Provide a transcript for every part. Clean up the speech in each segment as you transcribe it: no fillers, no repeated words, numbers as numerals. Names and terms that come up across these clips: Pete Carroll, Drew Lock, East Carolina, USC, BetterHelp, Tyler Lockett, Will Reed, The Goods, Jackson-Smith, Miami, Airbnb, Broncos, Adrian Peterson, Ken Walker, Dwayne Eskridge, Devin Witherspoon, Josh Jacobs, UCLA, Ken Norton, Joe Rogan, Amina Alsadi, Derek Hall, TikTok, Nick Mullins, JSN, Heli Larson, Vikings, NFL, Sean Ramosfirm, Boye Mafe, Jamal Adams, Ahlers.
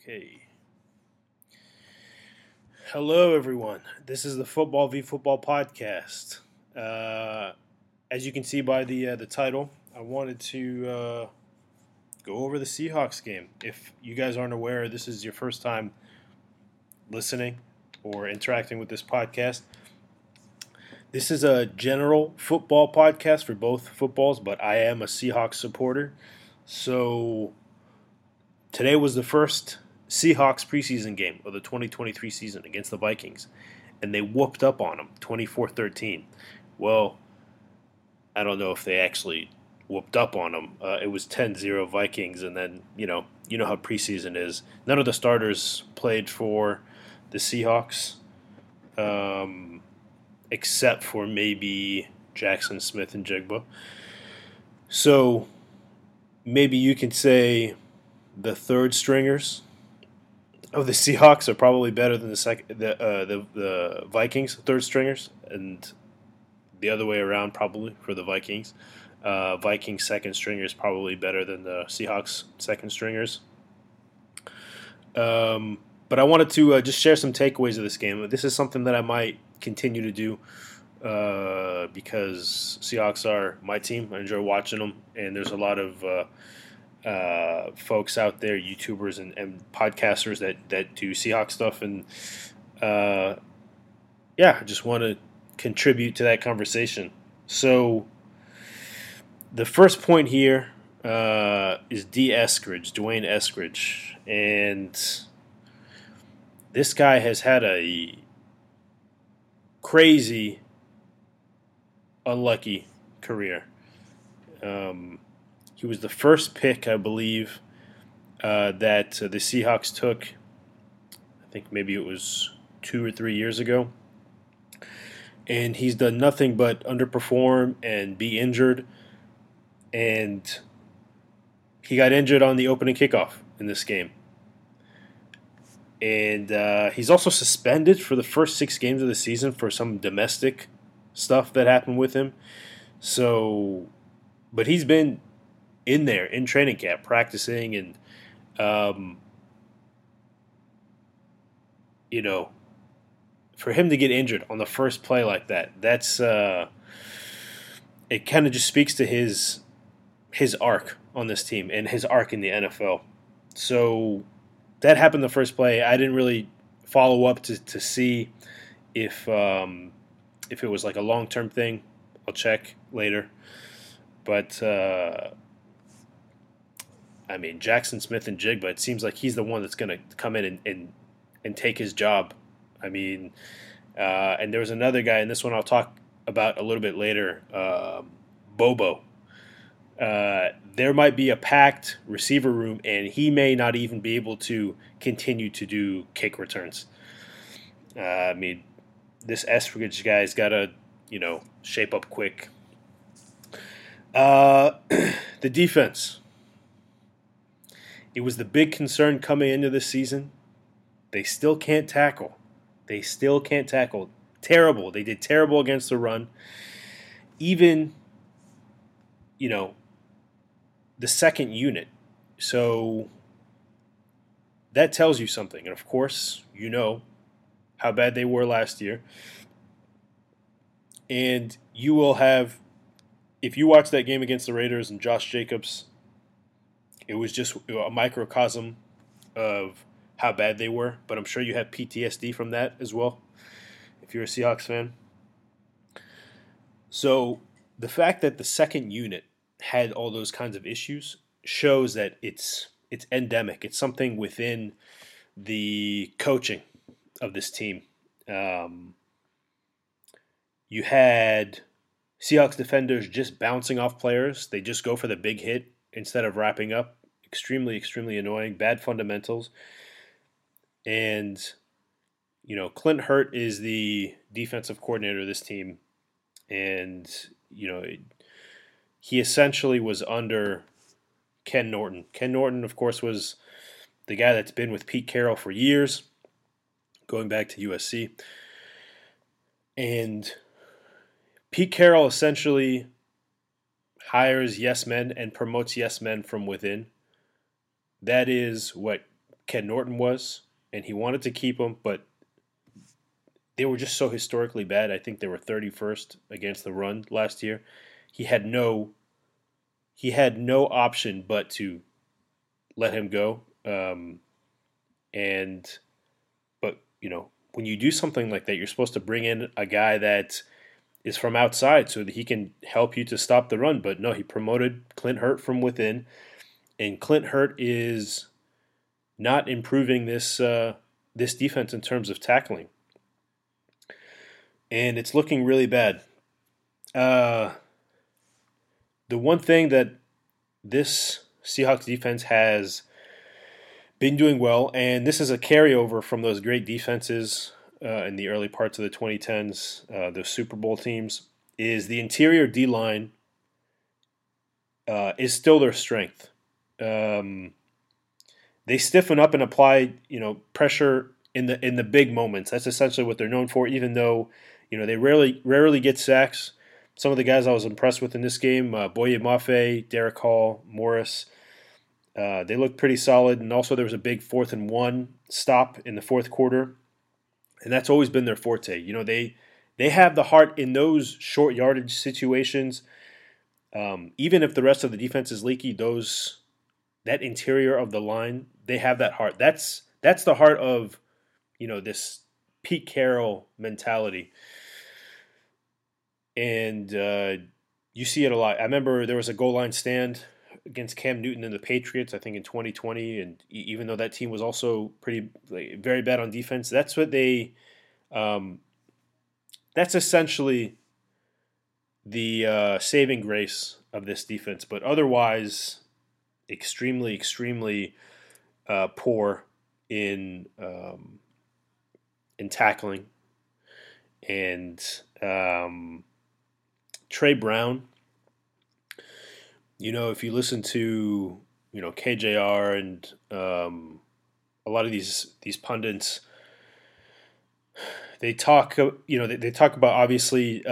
Okay. Hello, everyone. This is the Football V Football Podcast. As you can see by the title, I wanted to go over the Seahawks game. If you guys aren't aware, this is your first time listening or interacting with this podcast. This is a general football podcast for both footballs, but I am a Seahawks supporter. So today was the first Seahawks preseason game of the 2023 season against the Vikings, and they whooped up on them 24-13. Well, I don't know if they actually whooped up on them. It was 10-0 Vikings, and then, you know how preseason is. None of the starters played for the Seahawks, except for maybe Jackson-Smith and Njigba. So maybe you can say the third stringers of the Seahawks are probably better than the Vikings third stringers, and the other way around probably for the Vikings. Vikings second stringers probably better than the Seahawks second stringers. But I wanted to just share some takeaways of this game. This is something that I might continue to do because Seahawks are my team. I enjoy watching them, and there's a lot of folks out there, YouTubers and podcasters that do Seahawks stuff, and I just want to contribute to that conversation. So the first point here is Dwayne Eskridge, and this guy has had a crazy, unlucky career. He was the first pick, I believe, that the Seahawks took. I think maybe it was 2 or 3 years ago. And he's done nothing but underperform and be injured. And he got injured on the opening kickoff in this game. And he's also suspended for the first 6 games of the season for some domestic stuff that happened with him. So, but he's been in there, in training camp, practicing, and, for him to get injured on the first play like that, that's, it kind of just speaks to his arc on this team and his arc in the NFL. So that happened the first play. I didn't really follow up to see if it was like a long-term thing. I'll check later. But, Jaxon Smith-Njigba, it seems like he's the one that's going to come in and take his job. And there was another guy, and this one I'll talk about a little bit later, Bobo. There might be a packed receiver room, and he may not even be able to continue to do kick returns. This Eskridge guy's got to, shape up quick. The defense. It was the big concern coming into this season. They still can't tackle. Terrible. They did terrible against the run. Even, the second unit. So that tells you something. And, of course, how bad they were last year. And you will have, if you watch that game against the Raiders and Josh Jacobs, it was just a microcosm of how bad they were, but I'm sure you have PTSD from that as well if you're a Seahawks fan. So the fact that the second unit had all those kinds of issues shows that it's endemic. It's something within the coaching of this team. You had Seahawks defenders just bouncing off players. They just go for the big hit instead of wrapping up. Extremely, extremely annoying, bad fundamentals. And, Clint Hurt is the defensive coordinator of this team. And, he essentially was under Ken Norton. Ken Norton, of course, was the guy that's been with Pete Carroll for years, going back to USC. And Pete Carroll essentially hires yes men and promotes yes men from within. That is what Ken Norton was, and he wanted to keep him, but they were just so historically bad. I think they were 31st against the run last year. He had no option but to let him go. When you do something like that, you're supposed to bring in a guy that is from outside so that he can help you to stop the run. But no, he promoted Clint Hurt from within, and Clint Hurt is not improving this defense in terms of tackling, and it's looking really bad. The one thing that this Seahawks defense has been doing well, and this is a carryover from those great defenses in the early parts of the 2010s, those Super Bowl teams, is the interior D-line is still their strength. They stiffen up and apply, pressure in the big moments. That's essentially what they're known for. Even though, they rarely get sacks. Some of the guys I was impressed with in this game: Boye Mafe, Derek Hall, Morris. They looked pretty solid, and also there was a big 4th-and-1 stop in the fourth quarter, and that's always been their forte. They have the heart in those short yardage situations. Even if the rest of the defense is leaky, that interior of the line, they have that heart. That's the heart of this Pete Carroll mentality, and you see it a lot. I remember there was a goal line stand against Cam Newton and the Patriots, I think in 2020, and even though that team was also very bad on defense, that's what they, that's essentially the saving grace of this defense. But otherwise, extremely, extremely poor in tackling, and Trey Brown. If you listen to, KJR and a lot of these pundits, they talk, they talk about, obviously,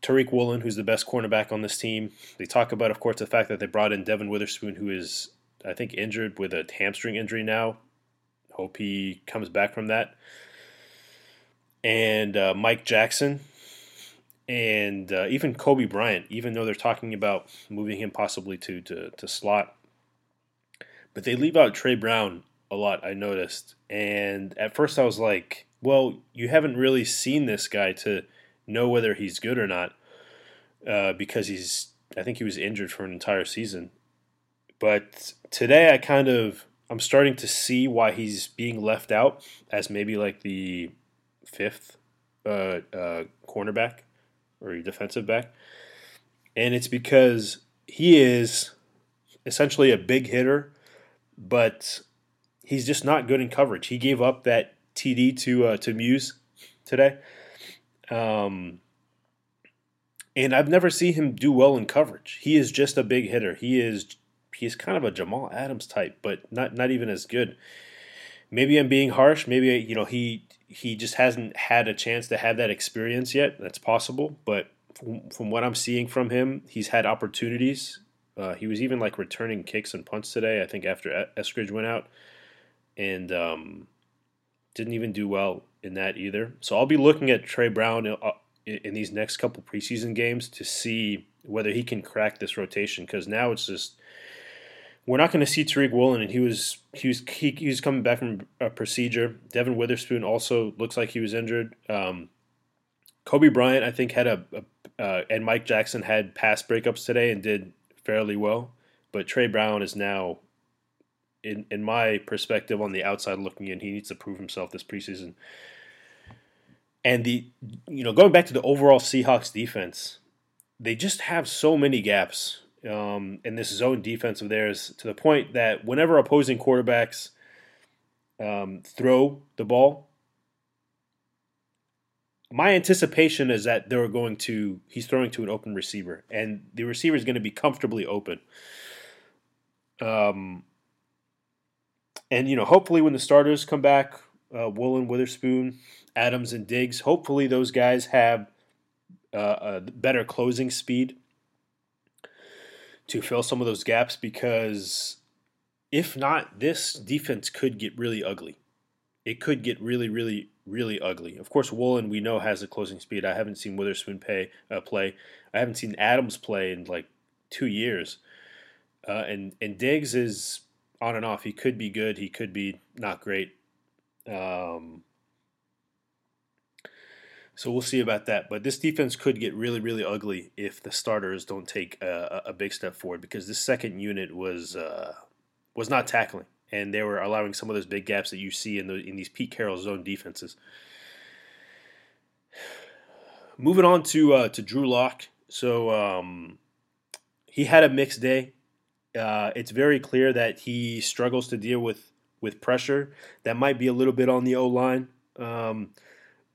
Tariq Woolen, who's the best cornerback on this team. They talk about, of course, the fact that they brought in Devin Witherspoon, who is, I think, injured with a hamstring injury now. Hope he comes back from that. And Mike Jackson. And even Kobe Bryant, even though they're talking about moving him possibly to slot. But they leave out Trey Brown a lot, I noticed. And at first I was like, well, you haven't really seen this guy to know whether he's good or not, because I think he was injured for an entire season. But today I'm starting to see why he's being left out as maybe like the 5th cornerback. Or your defensive back, and it's because he is essentially a big hitter, but he's just not good in coverage. He gave up that TD to Muse today, and I've never seen him do well in coverage. He is just a big hitter. He is kind of a Jamal Adams type, but not even as good. Maybe I'm being harsh. Maybe he just hasn't had a chance to have that experience yet. That's possible. But from what I'm seeing from him, he's had opportunities. He was even returning kicks and punts today, I think, after Eskridge went out, and didn't even do well in that either. So I'll be looking at Trey Brown in these next couple preseason games to see whether he can crack this rotation, because now it's just we're not going to see Tariq Woolen, and he was coming back from a procedure. Devin Witherspoon also looks like he was injured. Kobe Bryant, I think, had and Mike Jackson had pass breakups today and did fairly well. But Trey Brown is now, in my perspective, on the outside looking in. He needs to prove himself this preseason. And going back to the overall Seahawks defense, they just have so many gaps. And this zone defense of theirs, to the point that whenever opposing quarterbacks throw the ball, my anticipation is that he's throwing to an open receiver, and the receiver is going to be comfortably open. And hopefully when the starters come back, Woolen, Witherspoon, Adams, and Diggs, hopefully those guys have a better closing speed to fill some of those gaps, because If not, this defense could get really ugly. It could get really, really, really ugly. Of course, Woolen, we know, has the closing speed. I haven't seen Witherspoon play. I haven't seen Adams play in like 2 years. And Diggs is on and off. He could be good. He could be not great. So we'll see about that. But this defense could get really, really ugly if the starters don't take a big step forward, because this second unit was not tackling, and they were allowing some of those big gaps that you see in these Pete Carroll zone defenses. Moving on to Drew Lock. So he had a mixed day. It's very clear that he struggles to deal with pressure. That might be a little bit on the O-line.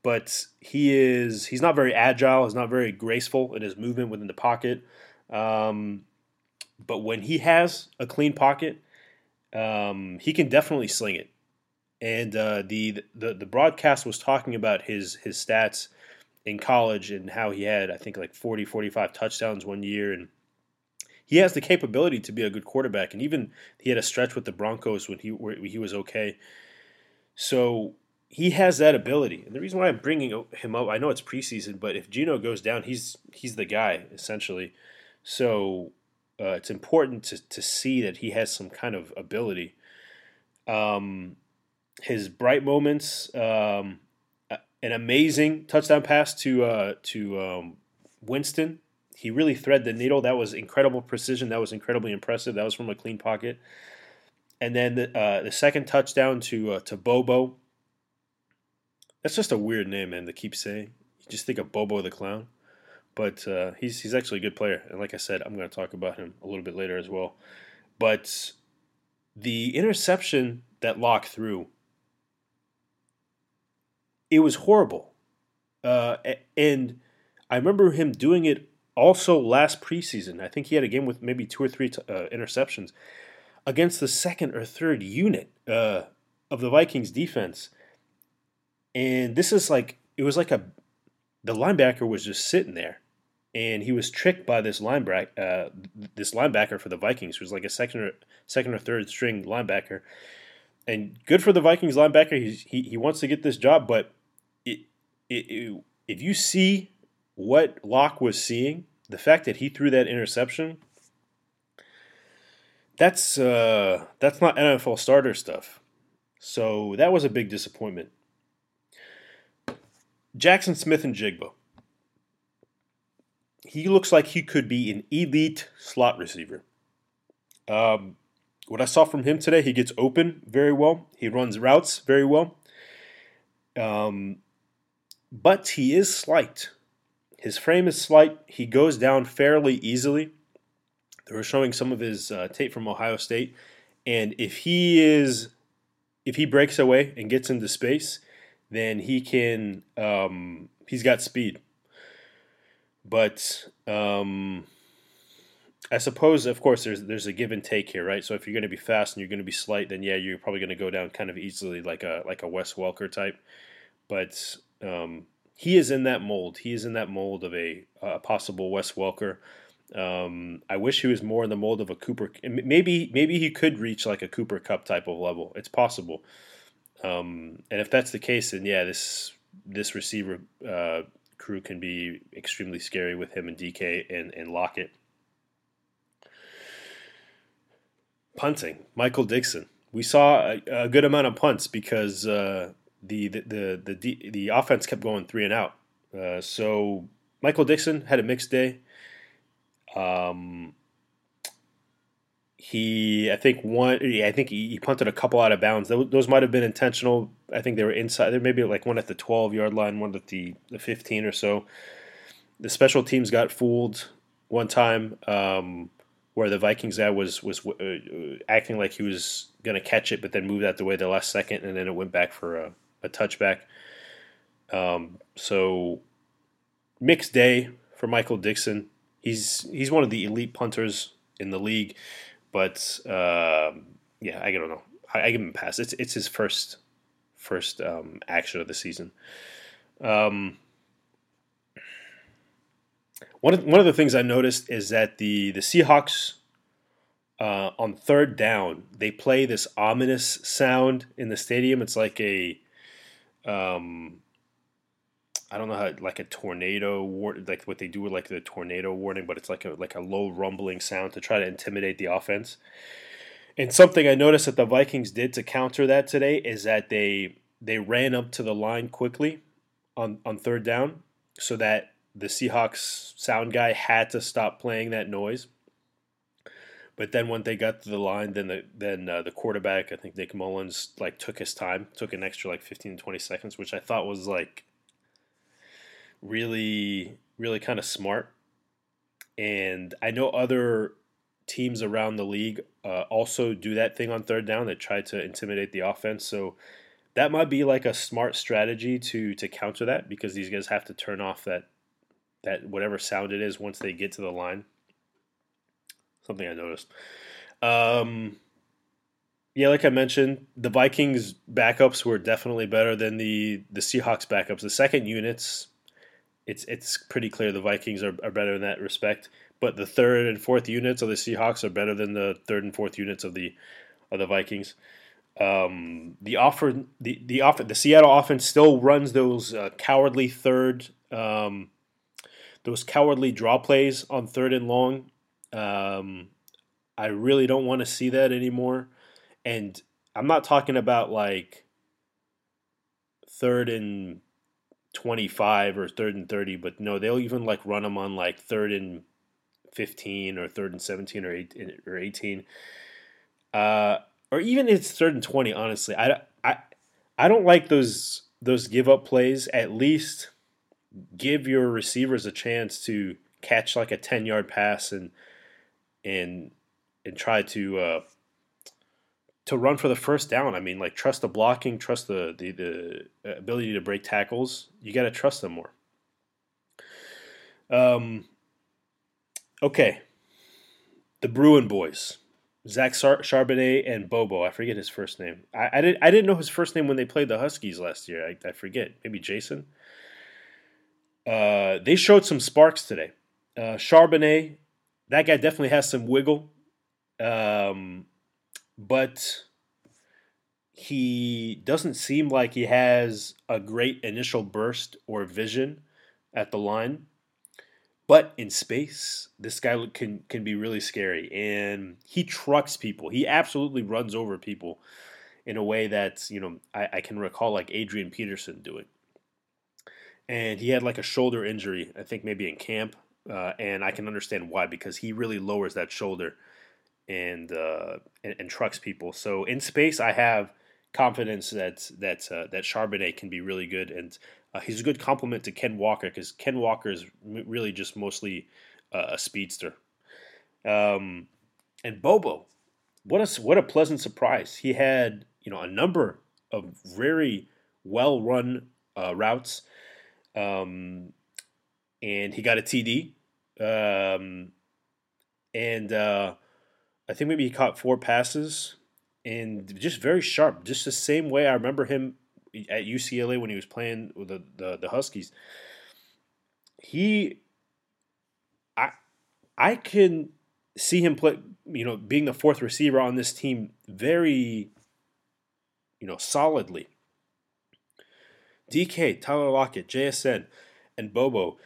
But he's not very agile. He's not very graceful in his movement within the pocket. But when he has a clean pocket, he can definitely sling it. And the broadcast was talking about his stats in college and how he had, I think, like 40, 45 touchdowns one year. And he has the capability to be a good quarterback. And even he had a stretch with the Broncos where he was okay. So he has that ability. And the reason why I'm bringing him up, I know it's preseason, but if Geno goes down, he's the guy, essentially. So it's important to see that he has some kind of ability. His bright moments, an amazing touchdown pass to Winston. He really threaded the needle. That was incredible precision. That was incredibly impressive. That was from a clean pocket. And then the second touchdown to Bobo. That's just a weird name, man, to keep saying. You just think of Bobo the Clown. But he's actually a good player. And like I said, I'm going to talk about him a little bit later as well. But the interception that Locke threw, it was horrible. And I remember him doing it also last preseason. I think he had a game with maybe 2 or 3 interceptions against the 2nd or 3rd unit of the Vikings defense. And this is like, it was like the linebacker was just sitting there, and he was tricked by this linebacker for the Vikings, who's like a second or third string linebacker. And good for the Vikings linebacker. He wants to get this job, but if you see what Locke was seeing, the fact that he threw that interception, that's not NFL starter stuff. So that was a big disappointment. Jackson-Smith and Jigba. He looks like he could be an elite slot receiver. What I saw from him today, he gets open very well. He runs routes very well. But he is slight. His frame is slight. He goes down fairly easily. They were showing some of his tape from Ohio State. And if he breaks away and gets into space, then he can, he's got speed. But I suppose, of course, there's a give and take here, right? So if you're going to be fast and you're going to be slight, then yeah, you're probably going to go down kind of easily like a Wes Welker type. But he is in that mold. He is in that mold of a possible Wes Welker. I wish he was more in the mold of a Cooper. Maybe he could reach like a Cooper Kupp type of level. It's possible. And if that's the case, then yeah, this receiver crew can be extremely scary with him and DK and Lockett. Punting, Michael Dixon. We saw a good amount of punts because the offense kept going 3 and out. So Michael Dixon had a mixed day. I think he punted a couple out of bounds. Those might have been intentional. I think they were inside. There may be like one at the 12-yard line, one at the 15 or so. The special teams got fooled one time where the Vikings guy was acting like he was going to catch it, but then moved out the way the last second, and then it went back for a touchback. So mixed day for Michael Dixon. He's one of the elite punters in the league. But yeah, I don't know. I give him a pass. It's his first action of the season. One of the things I noticed is that the Seahawks on third down, they play this ominous sound in the stadium. It's like a, I don't know how, like a tornado warning, like what they do with like the tornado warning, but it's like a low rumbling sound to try to intimidate the offense. And something I noticed that the Vikings did to counter that today is that they ran up to the line quickly on third down so that the Seahawks sound guy had to stop playing that noise. But then when they got to the line, then the quarterback, I think Nick Mullins, like took his time, took an extra like 15 to 20 seconds, which I thought was like really, really kind of smart. And I know other teams around the league also do that thing on third down. They try to intimidate the offense. So that might be like a smart strategy to counter that, because these guys have to turn off that whatever sound it is once they get to the line. Something I noticed. Yeah, like I mentioned, the Vikings backups were definitely better than the Seahawks backups. The second units, it's pretty clear the Vikings are better in that respect. But the third and fourth units of the Seahawks are better than the third and fourth units of the Vikings. The Seattle offense still runs those cowardly cowardly draw plays on third and long. I really don't want to see that anymore. And I'm not talking about like third and 25 or third and 30, but no, they'll even like run them on like third and 15 or third and 17 or 18, or even it's third and 20. Honestly, I don't like those give up plays. At least give your receivers a chance to catch like a 10-yard pass and try to run for the first down. I mean, like, trust the blocking, trust the ability to break tackles. You got to trust them more. Okay. The Bruin boys, Zach Charbonnet and Bobo. I forget his first name. I didn't know his first name when they played the Huskies last year. I forget. Maybe Jason. They showed some sparks today. Charbonnet, that guy definitely has some wiggle, but he doesn't seem like he has a great initial burst or vision at the line. But in space, this guy can be really scary, and he trucks people. He absolutely runs over people in a way that, you know, I can recall like Adrian Peterson doing. And he had like a shoulder injury, I think maybe in camp. And I can understand why, because he really lowers that shoulder and trucks people. So in space, I have confidence that Charbonnet can be really good. And he's a good compliment to Ken Walker, because Ken Walker is really just mostly a speedster. And Bobo, what a pleasant surprise. He had, you know, a number of very well-run routes. And he got a TD, and I think maybe he caught 4 passes, and just very sharp, just the same way I remember him at UCLA when he was playing with the Huskies. I can see him play, you know, being the fourth receiver on this team very, you know, solidly. DK, Tyler Lockett, JSN, and Bobo.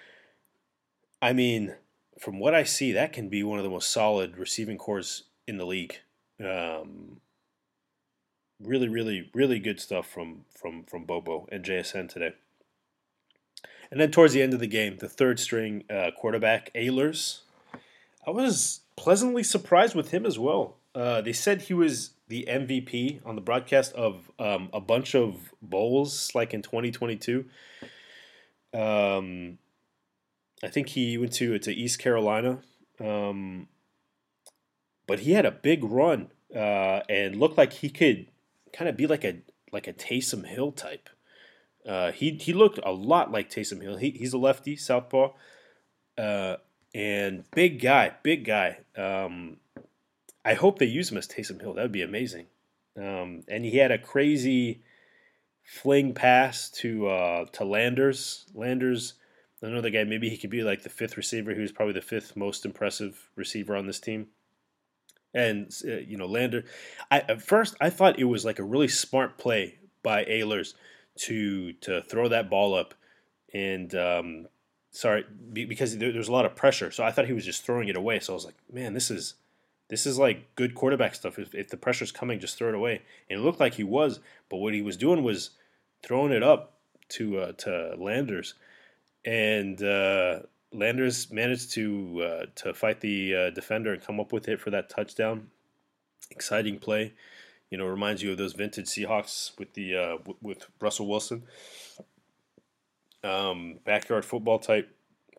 I mean, from what I see, that can be one of the most solid receiving corps in the league. Really, really, really good stuff from Bobo and JSN today. And then towards the end of the game, the third string quarterback, Ahlers, I was pleasantly surprised with him as well. They said he was the MVP on the broadcast of a bunch of bowls, like in 2022. I think he went to East Carolina, but he had a big run and looked like he could kind of be like a Taysom Hill type. He looked a lot like Taysom Hill. He's a lefty, southpaw, and big guy. I hope they use him as Taysom Hill. That would be amazing. And he had a crazy fling pass to Landers. Landers, another guy, maybe he could be like the fifth receiver. He was probably the fifth most impressive receiver on this team. And, you know, Lander, at first I thought it was like a really smart play by Ahlers to throw that ball up. And, because there's a lot of pressure. So I thought he was just throwing it away. So I was like, man, this is like good quarterback stuff. If the pressure's coming, just throw it away. And it looked like he was, but what he was doing was throwing it up to Landers, and Landers managed to fight the defender and come up with it for that touchdown. Exciting play, you know, reminds you of those vintage Seahawks with the with Russell Wilson, backyard football type.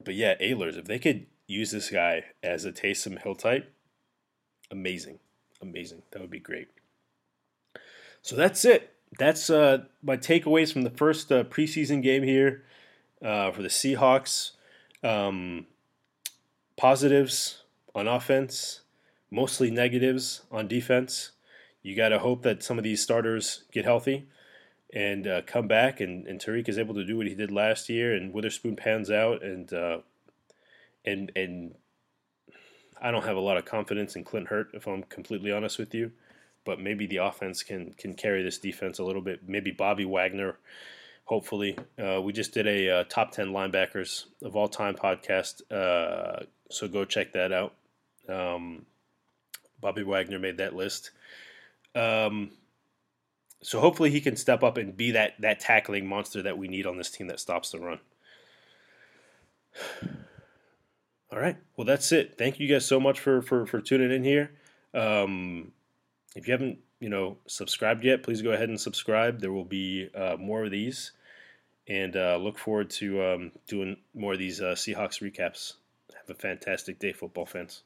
But yeah, Ahlers, if they could use this guy as a Taysom Hill type, amazing, that would be great. So that's it. That's my takeaways from the first preseason game here for the Seahawks. Positives on offense, mostly negatives on defense. You got to hope that some of these starters get healthy and come back, and Tariq is able to do what he did last year, and Witherspoon pans out, and I don't have a lot of confidence in Clint Hurt, if I'm completely honest with you. But maybe the offense can carry this defense a little bit. Maybe Bobby Wagner, hopefully. We just did a top 10 linebackers of all time podcast, so go check that out. Bobby Wagner made that list. So hopefully he can step up and be that tackling monster that we need on this team that stops the run. All right. Well, that's it. Thank you guys so much for tuning in here. If you haven't, subscribed yet, please go ahead and subscribe. There will be more of these, and look forward to doing more of these Seahawks recaps. Have a fantastic day, football fans.